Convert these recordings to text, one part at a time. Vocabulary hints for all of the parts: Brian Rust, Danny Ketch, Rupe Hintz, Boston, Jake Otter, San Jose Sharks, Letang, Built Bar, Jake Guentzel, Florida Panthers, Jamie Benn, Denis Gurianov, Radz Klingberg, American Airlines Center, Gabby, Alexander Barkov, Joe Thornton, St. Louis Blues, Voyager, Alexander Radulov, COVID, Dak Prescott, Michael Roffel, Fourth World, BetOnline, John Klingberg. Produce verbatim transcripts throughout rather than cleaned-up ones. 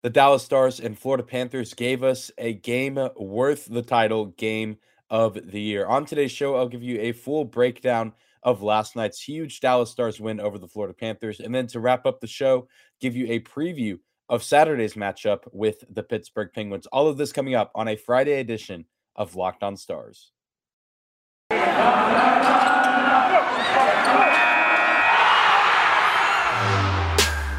the Dallas Stars and Florida Panthers gave us a game worth the title, Game of the Year. On today's show, I'll give you a full breakdown of last night's huge Dallas Stars win over the Florida Panthers. And then to wrap up the show, give you a preview of Saturday's matchup with the Pittsburgh Penguins. All of this coming up on a Friday edition of Locked On Stars.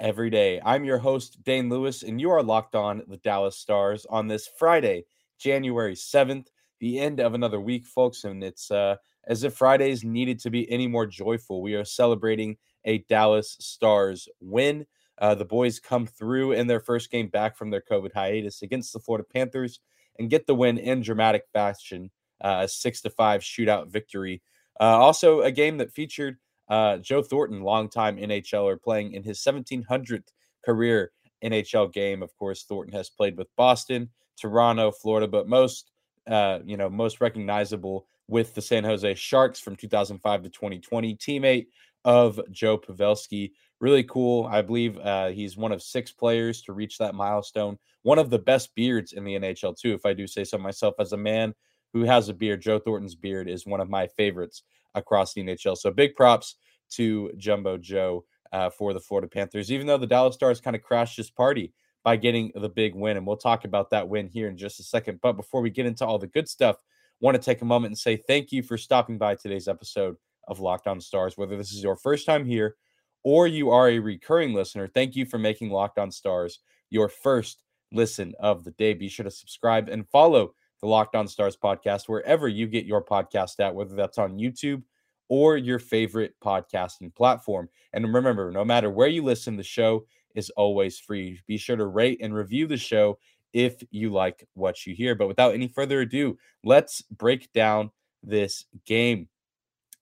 every day. I'm your host, Dane Lewis, and you are locked on the Dallas Stars on this Friday, January seventh, the end of another week, folks. And it's uh, as if Fridays needed to be any more joyful. We are celebrating a Dallas Stars win. Uh, the boys come through in their first game back from their COVID hiatus against the Florida Panthers and get the win in dramatic fashion, uh, a six to five shootout victory. Uh, also, a game that featured Uh, Joe Thornton, longtime N H L er, playing in his seventeen hundredth career N H L game. Of course, Thornton has played with Boston, Toronto, Florida, but most, uh, you know, most recognizable with the San Jose Sharks from two thousand five to twenty twenty, teammate of Joe Pavelski. Really cool. I believe uh, he's one of six players to reach that milestone. One of the best beards in the N H L, too, if I do say so myself. As a man who has a beard, Joe Thornton's beard is one of my favorites across the N H L. So big props to Jumbo Joe uh, for the Florida Panthers, even though the Dallas Stars kind of crashed this party by getting the big win. And we'll talk about that win here in just a second. But before we get into all the good stuff, want to take a moment and say thank you for stopping by today's episode of Locked On Stars. Whether this is your first time here or you are a recurring listener, thank you for making Locked On Stars your first listen of the day. Be sure to subscribe and follow the Locked On Stars podcast wherever you get your podcast at, whether that's on YouTube or your favorite podcasting platform. And remember, no matter where you listen, the show is always free. Be sure to rate and review the show if you like what you hear. But without any further ado, let's break down this game.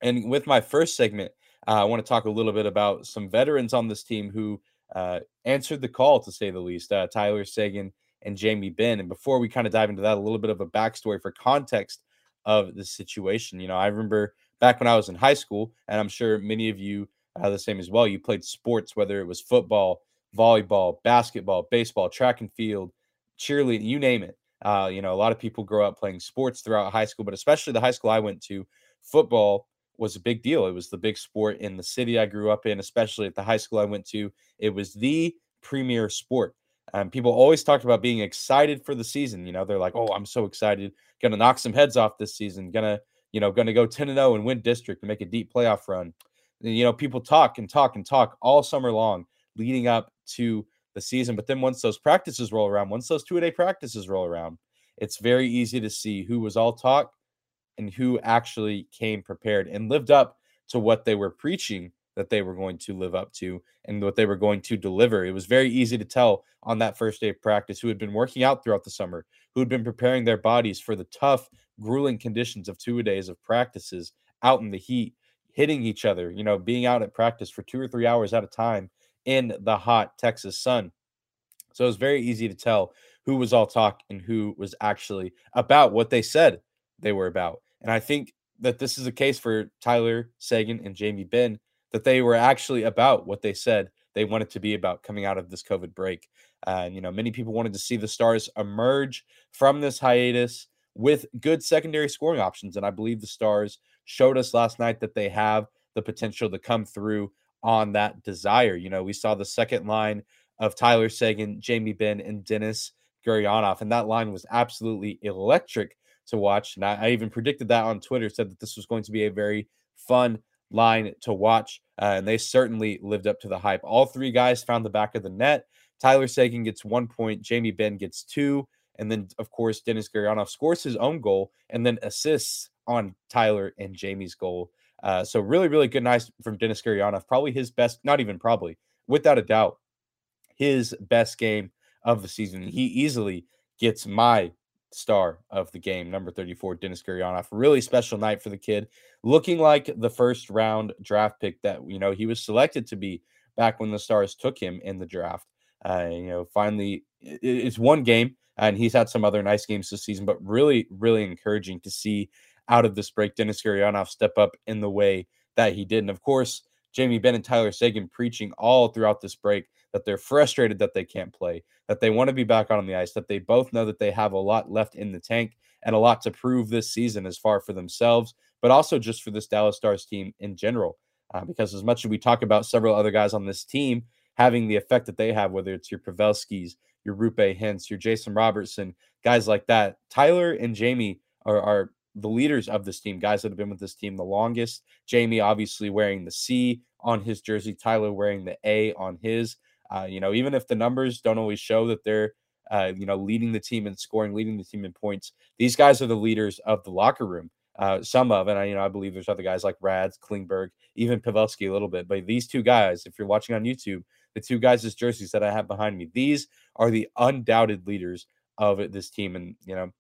And with my first segment, uh, I want to talk a little bit about some veterans on this team who uh, answered the call, to say the least. Uh, Tyler Seguin and Jamie Benn. And before we kind of dive into that, a little bit of a backstory for context of the situation. You know, I remember back when I was in high school, and I'm sure many of you are the same as well, you played sports, whether it was football, volleyball, basketball, baseball, track and field, cheerleading, you name it. Uh, you know, a lot of people grow up playing sports throughout high school, but especially the high school I went to, football was a big deal. It was the big sport in the city I grew up in, especially at the high school I went to. It was the premier sport. Um, people always talked about being excited for the season. You know, they're like, oh, I'm so excited. Going to knock some heads off this season. Going to, you know, going to go ten and oh and win district and make a deep playoff run. And, you know, people talk and talk and talk all summer long leading up to the season. But then once those practices roll around, once those two-a-day practices roll around, it's very easy to see who was all talk and who actually came prepared and lived up to what they were preaching that they were going to live up to and what they were going to deliver. It was very easy to tell on that first day of practice who had been working out throughout the summer, who had been preparing their bodies for the tough, grueling conditions of two days of practices out in the heat, hitting each other, you know, being out at practice for two or three hours at a time in the hot Texas sun. So it was very easy to tell who was all talk and who was actually about what they said they were about. And I think that this is a case for Tyler Seguin and Jamie Benn, that they were actually about what they said they wanted to be about coming out of this COVID break. Uh, you know, many people wanted to see the Stars emerge from this hiatus with good secondary scoring options. And I believe the Stars showed us last night that they have the potential to come through on that desire. You know, we saw the second line of Tyler Seguin, Jamie Benn, and Denis Gurianov, and that line was absolutely electric to watch. And I, I even predicted that on Twitter, said that this was going to be a very fun line to watch, uh, and they certainly lived up to the hype. All three guys found the back of the net. Tyler Seguin gets one point, Jamie Benn gets two, and then, of course, Denis Gurianov scores his own goal and then assists on Tyler and Jamie's goal. Uh, so really, really good night from Denis Gurianov. Probably his best, not even probably, without a doubt, his best game of the season. He easily gets my star of the game, number thirty-four, Denis Gurianov. Really special night for the kid. Looking like the first round draft pick that, you know, he was selected to be back when the Stars took him in the draft. Uh, you know, finally, it's one game, and he's had some other nice games this season, but really, really encouraging to see out of this break Denis Gurianov step up in the way that he did. And of course, Jamie Benn and Tyler Seguin preaching all throughout this break that they're frustrated that they can't play, that they want to be back on the ice, that they both know that they have a lot left in the tank and a lot to prove this season as far for themselves, but also just for this Dallas Stars team in general. Uh, because as much as we talk about several other guys on this team having the effect that they have, whether it's your Pavelskis, your Rupe Hintz, your Jason Robertson, guys like that, Tyler and Jamie are, are the leaders of this team, guys that have been with this team the longest. Jamie obviously wearing the C on his jersey, Tyler wearing the A on his. Uh, you know, even if the numbers don't always show that they're, uh, you know, leading the team in scoring, leading the team in points, these guys are the leaders of the locker room. Uh, some of, and I, you know, I believe there's other guys like Radz, Klingberg, even Pavelski a little bit, but these two guys, if you're watching on YouTube, the two guys' jerseys that I have behind me, these are the undoubted leaders of this team. And, you know,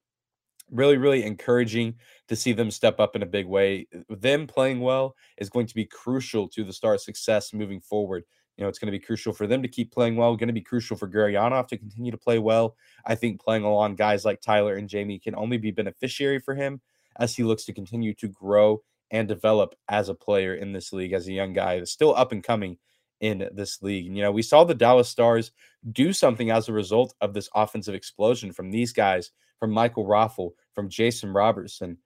really, really encouraging to see them step up in a big way. Them playing well is going to be crucial to the Stars' success moving forward. You know, it's going to be crucial for them to keep playing well, going to be crucial for Gurianov to continue to play well. I think playing along guys like Tyler and Jamie can only be beneficiary for him as he looks to continue to grow and develop as a player in this league, as a young guy that's still up and coming in this league. And, you know, we saw the Dallas Stars do something as a result of this offensive explosion from these guys, from Michael Roffel, from Jason Robertson.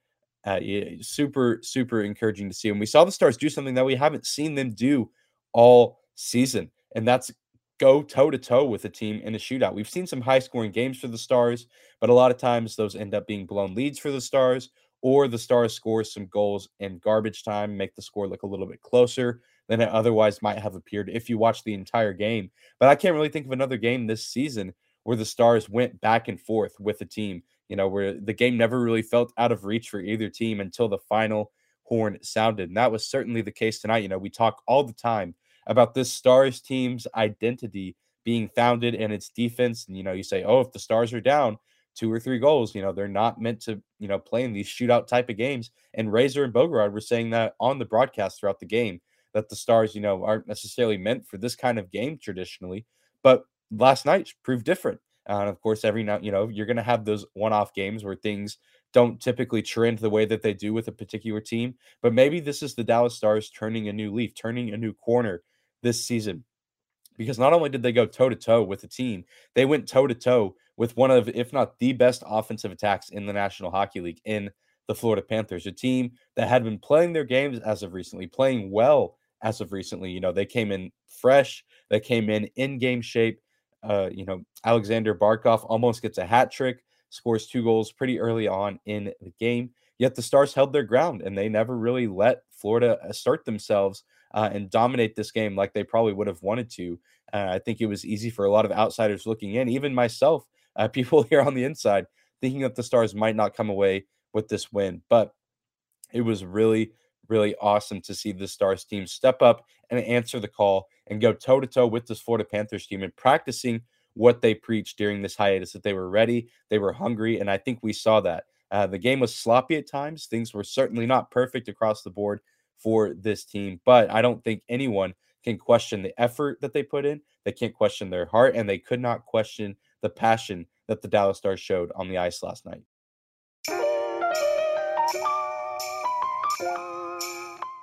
Uh, yeah, super, super encouraging to see. And we saw the Stars do something that we haven't seen them do all season, and that's go toe-to-toe with a team in a shootout. We've seen some high-scoring games for the Stars, but a lot of times those end up being blown leads for the Stars, or the Stars score some goals in garbage time, make the score look a little bit closer than it otherwise might have appeared if you watch the entire game. But I can't really think of another game this season where the Stars went back and forth with a team, you know, where the game never really felt out of reach for either team until the final horn sounded. And that was certainly the case tonight. You know, we talk all the time about this Stars team's identity being founded in its defense. And, you know, you say, oh, if the Stars are down two or three goals, you know, they're not meant to, you know, play in these shootout type of games. And Razor and Bogorod were saying that on the broadcast throughout the game, that the Stars, you know, aren't necessarily meant for this kind of game traditionally. But last night proved different. Uh, and of course, every now, you know, you're going to have those one-off games where things don't typically trend the way that they do with a particular team. But maybe this is the Dallas Stars turning a new leaf, turning a new corner this season. Because not only did they go toe-to-toe with the team, they went toe-to-toe with one of, if not the best offensive attacks in the National Hockey League in the Florida Panthers, a team that had been playing their games as of recently, playing well as of recently. You know, they came in fresh. They came in in-game shape. Uh, you know, Alexander Barkov almost gets a hat trick, scores two goals pretty early on in the game. Yet the Stars held their ground, and they never really let Florida assert themselves Uh, and dominate this game like they probably would have wanted to. Uh, I think it was easy for a lot of outsiders looking in, even myself, uh, people here on the inside, thinking that the Stars might not come away with this win. But it was really, really awesome to see the Stars team step up and answer the call and go toe-to-toe with this Florida Panthers team and practicing what they preached during this hiatus, that they were ready, they were hungry, and I think we saw that. Uh, the game was sloppy at times. Things were certainly not perfect across the board for this team, but I don't think anyone can question the effort that they put in. They can't question their heart, and they could not question the passion that the Dallas Stars showed on the ice last night.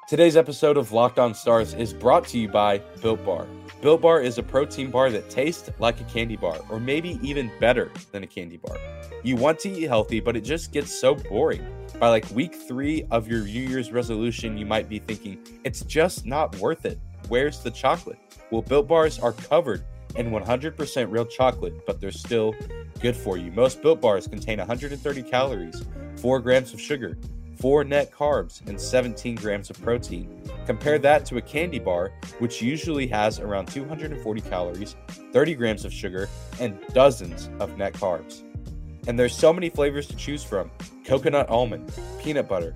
Today's episode of Locked On Stars is brought to you by Built Bar. Built Bar is a protein bar that tastes like a candy bar, or maybe even better than a candy bar. You want to eat healthy, but it just gets so boring. By like week three of your New Year's resolution, you might be thinking, it's just not worth it. Where's the chocolate? Well, Built Bars are covered in one hundred percent real chocolate, but they're still good for you. Most Built Bars contain one hundred thirty calories, four grams of sugar, four net carbs, and seventeen grams of protein. Compare that to a candy bar, which usually has around two hundred forty calories, thirty grams of sugar, and dozens of net carbs. And there's so many flavors to choose from. Coconut almond, peanut butter,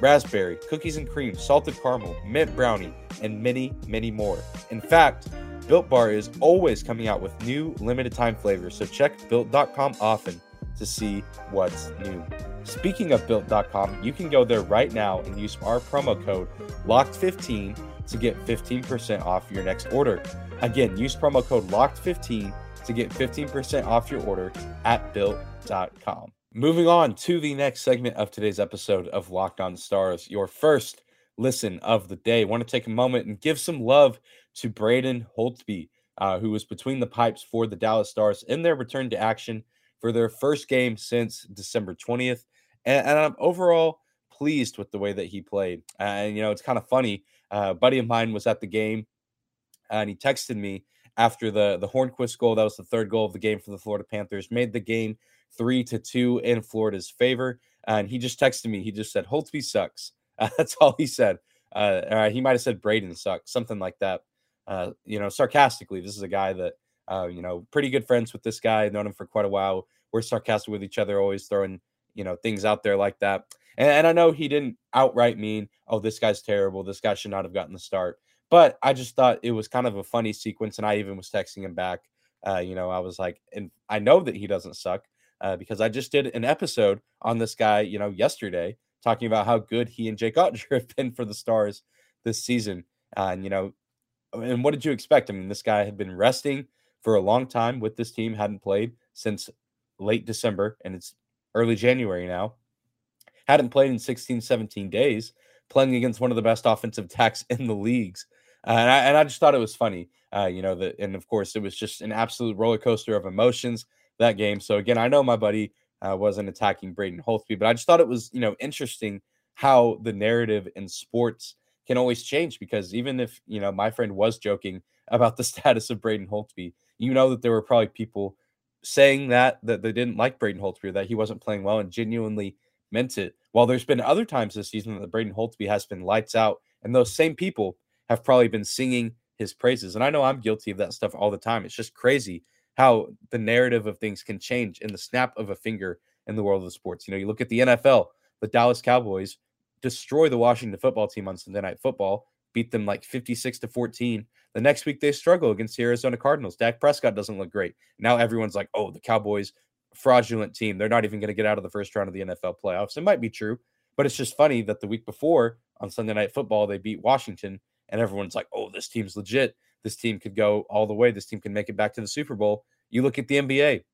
raspberry, cookies and cream, salted caramel, mint brownie, and many, many more. In fact, Built Bar is always coming out with new limited time flavors, so check built dot com often to see what's new. Speaking of Built dot com, you can go there right now and use our promo code locked fifteen to get fifteen percent off your next order. Again, use promo code locked fifteen to get fifteen percent off your order at built dot com. Moving on to the next segment of today's episode of Locked On Stars, your first listen of the day. I want to take a moment and give some love to Braden Holtby, uh, who was between the pipes for the Dallas Stars in their return to action for their first game since December twentieth. And, and I'm overall pleased with the way that he played. Uh, and, you know, it's kind of funny. Uh, a buddy of mine was at the game, uh, and he texted me after the, the Hornqvist goal. That was the third goal of the game for the Florida Panthers. Made the game three to two in Florida's favor. And he just texted me. He just said, Holtby sucks. Uh, that's all he said. Uh, uh, he might have said Braden sucks, something like that. Uh, you know, sarcastically, this is a guy that, uh, you know, pretty good friends with this guy. I've known him for quite a while. We're sarcastic with each other, always throwing, you know, things out there like that. And, and I know he didn't outright mean, oh, this guy's terrible, this guy should not have gotten the start. But I just thought it was kind of a funny sequence, and I even was texting him back. Uh, you know, I was like, and I know that he doesn't suck uh, because I just did an episode on this guy, you know, yesterday, talking about how good he and Jake Otter have been for the Stars this season. Uh, and, you know, and what did you expect? I mean, this guy had been resting for a long time with this team, hadn't played since late December, and it's early January now. Hadn't played in sixteen, seventeen days, playing against one of the best offensive attacks in the leagues. Uh, and, I, and I just thought it was funny, uh, you know, that, and of course it was just an absolute roller coaster of emotions that game. So again, I know my buddy uh, wasn't attacking Braden Holtby, but I just thought it was, you know, interesting how the narrative in sports can always change, because even if, you know, my friend was joking about the status of Braden Holtby, you know, that there were probably people saying that, that they didn't like Braden Holtby or that he wasn't playing well and genuinely meant it. While there's been other times this season that Braden Holtby has been lights out, and those same people have probably been singing his praises. And I know I'm guilty of that stuff all the time. It's just crazy how the narrative of things can change in the snap of a finger in the world of sports. You know, you look at the N F L, the Dallas Cowboys destroy the Washington football team on Sunday Night Football, beat them like fifty-six to fourteen. The next week they struggle against the Arizona Cardinals. Dak Prescott doesn't look great. Now everyone's like, oh, the Cowboys, fraudulent team. They're not even going to get out of the first round of the N F L playoffs. It might be true, but it's just funny that the week before on Sunday Night Football, they beat Washington and everyone's like, oh, this team's legit. This team could go all the way. This team can make it back to the Super Bowl. You look at the N B A,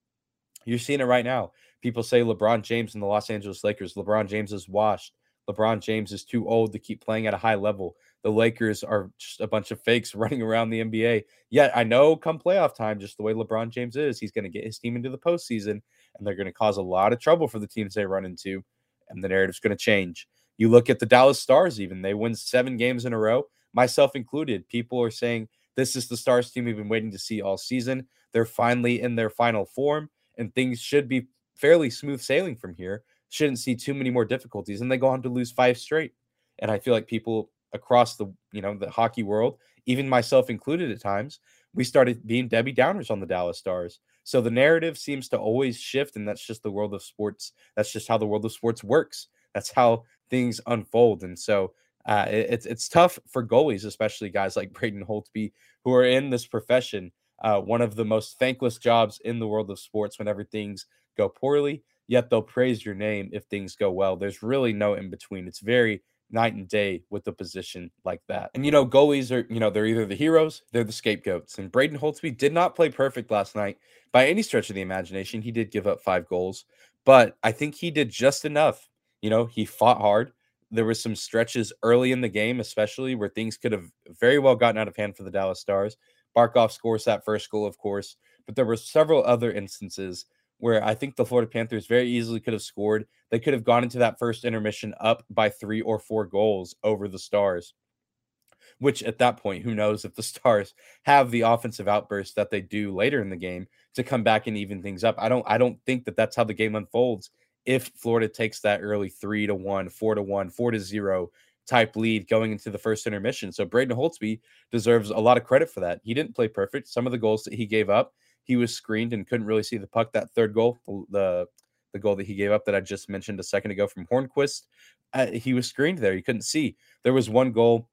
you're seeing it right now. People say LeBron James and the Los Angeles Lakers. LeBron James is washed. LeBron James is too old to keep playing at a high level. The Lakers are just a bunch of fakes running around the N B A. Yet I know come playoff time, just the way LeBron James is, he's going to get his team into the postseason, and they're going to cause a lot of trouble for the teams they run into, and the narrative's going to change. You look at the Dallas Stars even. They win seven games in a row, myself included. People are saying this is the Stars team we've been waiting to see all season. They're finally in their final form, and things should be fairly smooth sailing from here. Shouldn't see too many more difficulties, and they go on to lose five straight. And I feel like people across the, you know, the hockey world, even myself included at times, we started being Debbie Downers on the Dallas Stars. So the narrative seems to always shift, and that's just the world of sports. That's just how the world of sports works. That's how things unfold. And so uh, it, it's it's tough for goalies, especially guys like Braden Holtby, who are in this profession, uh, one of the most thankless jobs in the world of sports whenever things go poorly, yet they'll praise your name if things go well. There's really no in between. It's very night and day with a position like that. And, you know, goalies are, you know, they're either the heroes, they're the scapegoats. And Braden Holtby did not play perfect last night by any stretch of the imagination. He did give up five goals, but I think he did just enough. You know, he fought hard. There were some stretches early in the game, especially where things could have very well gotten out of hand for the Dallas Stars. Barkov scores that first goal, of course, but there were several other instances where I think the Florida Panthers very easily could have scored. They could have gone into that first intermission up by three or four goals over the Stars, which at that point, who knows if the Stars have the offensive outburst that they do later in the game to come back and even things up. I don't I don't think that that's how the game unfolds if Florida takes that early three to one, four to one, four to zero type lead going into the first intermission. So Braden Holtby deserves a lot of credit for that. He didn't play perfect. Some of the goals that he gave up, he was screened and couldn't really see the puck. That third goal, the the goal that he gave up that I just mentioned a second ago from Hornqvist, uh, he was screened there. He couldn't see. There was one goal,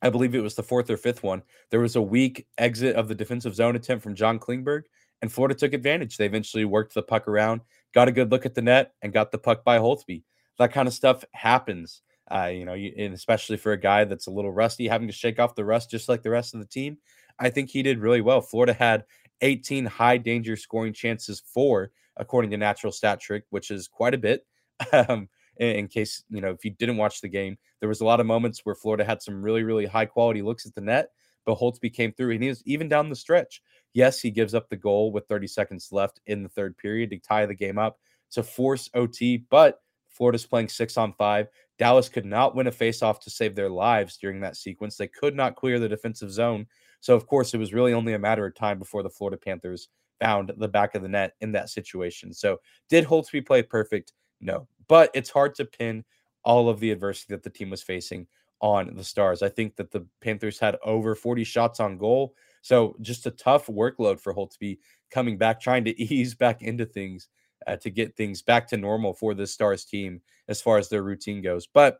I believe it was the fourth or fifth one. There was a weak exit of the defensive zone attempt from John Klingberg, and Florida took advantage. They eventually worked the puck around, got a good look at the net and got the puck by Holtby. That kind of stuff happens, uh, you know, you, and especially for a guy that's a little rusty, having to shake off the rust just like the rest of the team. I think he did really well. Florida had eighteen high danger scoring chances for, according to Natural Stat Trick, which is quite a bit. Um, in, in case, you know, if you didn't watch the game, there was a lot of moments where Florida had some really, really high quality looks at the net, but Holtby came through, and he was even down the stretch. Yes, he gives up the goal with thirty seconds left in the third period to tie the game up to force O T, but Florida's playing six on five. Dallas could not win a faceoff to save their lives during that sequence. They could not clear the defensive zone. So, of course, it was really only a matter of time before the Florida Panthers found the back of the net in that situation. So, did Holtby play perfect? No. But it's hard to pin all of the adversity that the team was facing on the Stars. I think that the Panthers had over forty shots on goal. So, just a tough workload for Holtby coming back, trying to ease back into things. Uh, to get things back to normal for the Stars team as far as their routine goes. But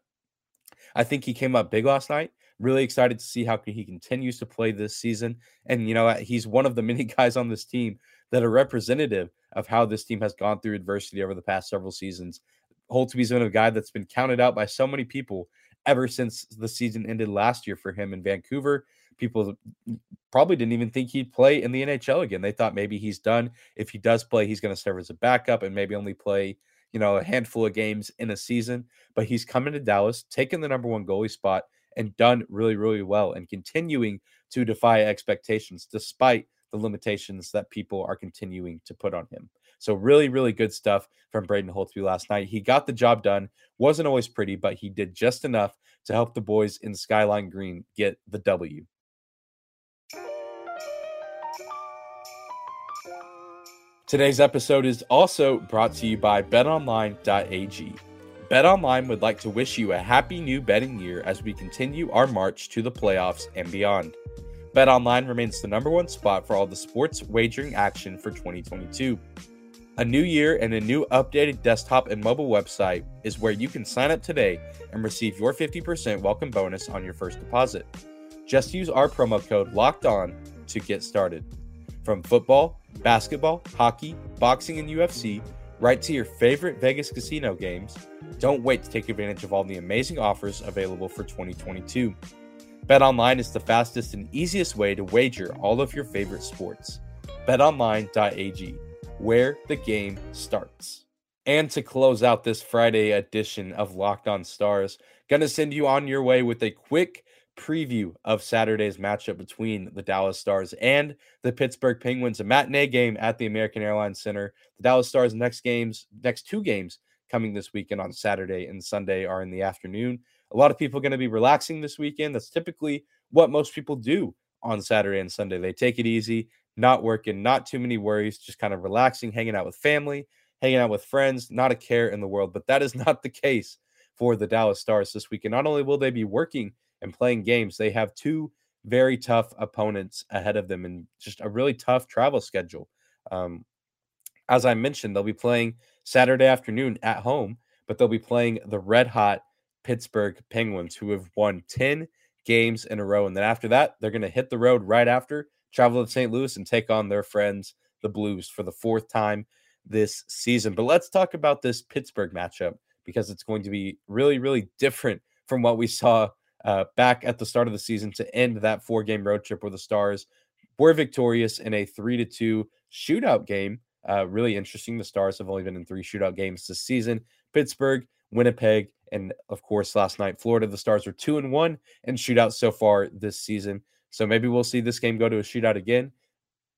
I think he came up big last night. Really excited to see how he continues to play this season. And, you know, he's one of the many guys on this team that are representative of how this team has gone through adversity over the past several seasons. Holtby's been a guy that's been counted out by so many people ever since the season ended last year for him in Vancouver. People probably didn't even think he'd play in the N H L again. They thought maybe he's done. If he does play, he's going to serve as a backup and maybe only play, you know, a handful of games in a season. But he's coming to Dallas, taking the number one goalie spot, and done really, really well and continuing to defy expectations despite the limitations that people are continuing to put on him. So really, really good stuff from Braden Holtby last night. He got the job done. Wasn't always pretty, but he did just enough to help the boys in Skyline Green get the W. Today's episode is also brought to you by bet online dot a g. BetOnline would like to wish you a happy new betting year as we continue our march to the playoffs and beyond. BetOnline remains the number one spot for all the sports wagering action for twenty twenty-two. A new year and a new updated desktop and mobile website is where you can sign up today and receive your fifty percent welcome bonus on your first deposit. Just use our promo code LOCKEDON to get started. From football, basketball, hockey, boxing, and U F C, right to your favorite Vegas casino games, don't wait to take advantage of all the amazing offers available for twenty twenty-two. BetOnline is the fastest and easiest way to wager all of your favorite sports. bet online dot a g, where the game starts. And to close out this Friday edition of Locked On Stars, gonna send you on your way with a quick preview of Saturday's matchup between the Dallas Stars and the Pittsburgh Penguins, a matinee game at the American Airlines Center. The Dallas Stars' next games, next two games coming this weekend on Saturday and Sunday are in the afternoon. A lot of people are going to be relaxing this weekend. That's typically what most people do on Saturday and Sunday. They take it easy, not working, not too many worries, just kind of relaxing, hanging out with family, hanging out with friends, not a care in the world. But that is not the case for the Dallas Stars this weekend. Not only will they be working and playing games, they have two very tough opponents ahead of them and just a really tough travel schedule. Um, as I mentioned, they'll be playing Saturday afternoon at home, but they'll be playing the red-hot Pittsburgh Penguins, who have won ten games in a row. And then after that, they're going to hit the road right after, travel to Saint Louis, and take on their friends, the Blues, for the fourth time this season. But let's talk about this Pittsburgh matchup, because it's going to be really, really different from what we saw Uh, back at the start of the season to end that four-game road trip where the Stars were victorious in a three to two shootout game. Uh, really interesting. The Stars have only been in three shootout games this season. Pittsburgh, Winnipeg, and, of course, last night, Florida. The Stars are two and one in shootouts so far this season. So maybe we'll see this game go to a shootout again.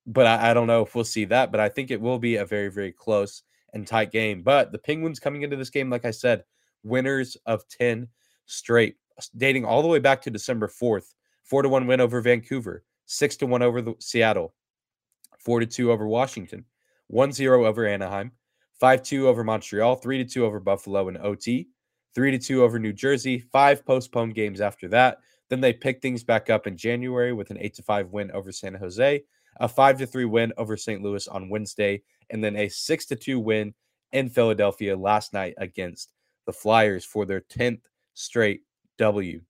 But I, I don't know if we'll see that. But I think it will be a very, very close and tight game. But the Penguins coming into this game, like I said, winners of ten straight, dating all the way back to December fourth, four to one win over Vancouver, six to one over the Seattle, four to two over Washington, one to zero over Anaheim, five to two over Montreal, three to two over Buffalo in O T, three to two over New Jersey, five postponed games after that. Then they picked things back up in January with an eight to five win over San Jose, a five to three win over Saint Louis on Wednesday, and then a six to two win in Philadelphia last night against the Flyers for their tenth straight W.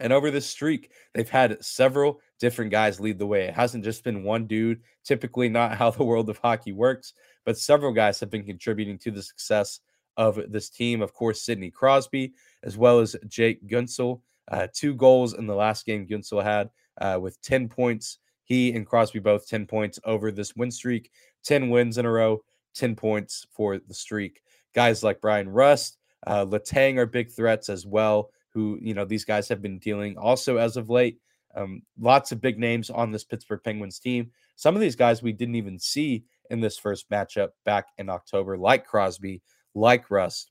And over this streak, they've had several different guys lead the way. It hasn't just been one dude, typically not how the world of hockey works, but several guys have been contributing to the success of this team. Of course, Sidney Crosby, as well as Jake Guentzel. Uh, two goals in the last game Guentzel had uh, with ten points. He and Crosby both ten points over this win streak. ten wins in a row, ten points for the streak. Guys like Brian Rust, uh, Letang are big threats as well, who, you know, these guys have been dealing also as of late. Um, lots of big names on this Pittsburgh Penguins team. Some of these guys we didn't even see in this first matchup back in October, like Crosby, like Rust.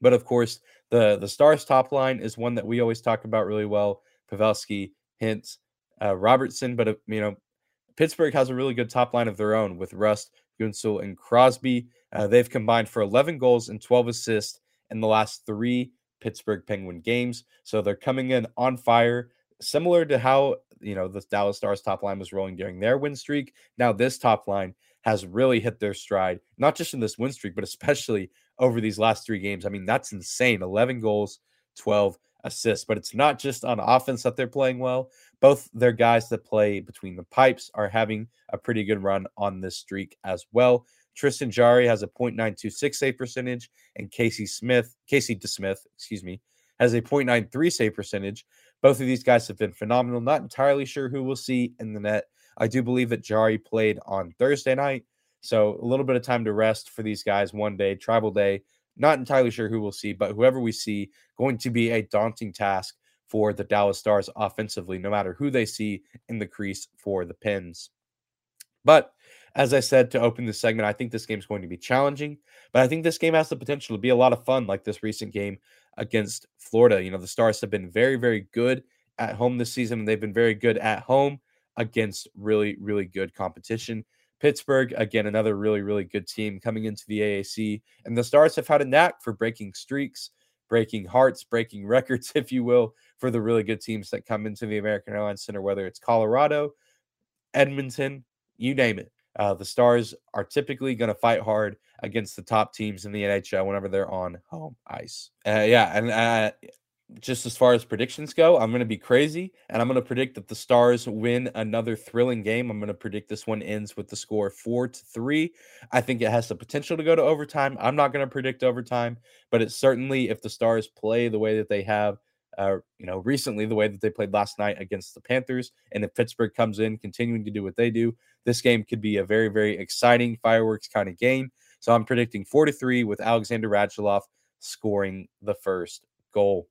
But, of course, the, the Stars top line is one that we always talk about really well. Pavelski, hence uh, Robertson. But, uh, you know, Pittsburgh has a really good top line of their own with Rust, Guentzel, and Crosby. Uh, they've combined for eleven goals and twelve assists in the last three Pittsburgh Penguin games. So they're coming in on fire, similar to how, you know, the Dallas Stars top line was rolling during their win streak. Now this top line has really hit their stride, not just in this win streak, but especially over these last three games. I mean, that's insane. eleven goals, twelve assists, but it's not just on offense that they're playing well. Both their guys that play between the pipes are having a pretty good run on this streak as well. Tristan Jarry has a point nine two six save percentage, and Casey Smith, Casey DeSmith, excuse me, has a point nine three save percentage. Both of these guys have been phenomenal. Not entirely sure who we'll see in the net. I do believe that Jarry played on Thursday night, so a little bit of time to rest for these guys. One day, tribal day. Not entirely sure who we'll see, but whoever we see, going to be a daunting task for the Dallas Stars offensively, no matter who they see in the crease for the Pens. But as I said to open this segment, I think this game is going to be challenging, but I think this game has the potential to be a lot of fun, like this recent game against Florida. You know, the Stars have been very, very good at home this season, and they've been very good at home against really, really good competition. Pittsburgh, again, another really, really good team coming into the A A C. And the Stars have had a knack for breaking streaks, breaking hearts, breaking records, if you will, for the really good teams that come into the American Airlines Center, whether it's Colorado, Edmonton, you name it. Uh, the Stars are typically going to fight hard against the top teams in the N H L whenever they're on home ice. Uh, yeah, and uh, just as far as predictions go, I'm going to be crazy, and I'm going to predict that the Stars win another thrilling game. I'm going to predict this one ends with the score four to three. I think it has the potential to go to overtime. I'm not going to predict overtime, but it's certainly, if the Stars play the way that they have, Uh, you know, recently, the way that they played last night against the Panthers, and if Pittsburgh comes in continuing to do what they do, this game could be a very, very exciting fireworks kind of game. So I'm predicting four to three with Alexander Radulov scoring the first goal.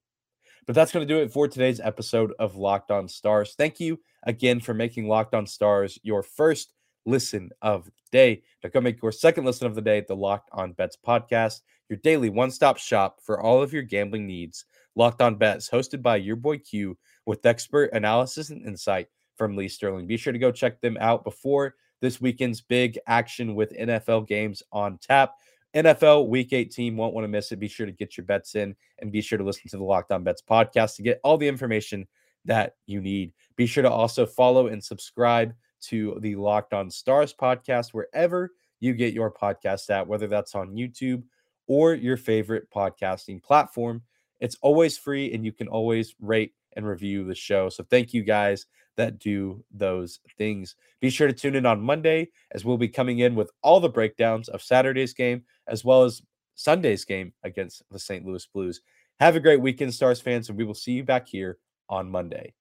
But that's going to do it for today's episode of Locked On Stars. Thank you again for making Locked On Stars your first listen of the day. Now go make your second listen of the day at the Locked On Bets podcast, your daily one-stop shop for all of your gambling needs. Locked On Bets, hosted by your boy Q, with expert analysis and insight from Lee Sterling. Be sure to go check them out before this weekend's big action with N F L games on tap. N F L Week eighteen, won't want to miss it. Be sure to get your bets in, and be sure to listen to the Locked On Bets podcast to get all the information that you need. Be sure to also follow and subscribe to the Locked On Stars podcast wherever you get your podcast at, whether that's on YouTube or your favorite podcasting platform. It's always free, and you can always rate and review the show. So thank you guys that do those things. Be sure to tune in on Monday, as we'll be coming in with all the breakdowns of Saturday's game, as well as Sunday's game against the Saint Louis Blues. Have a great weekend, Stars fans, and we will see you back here on Monday.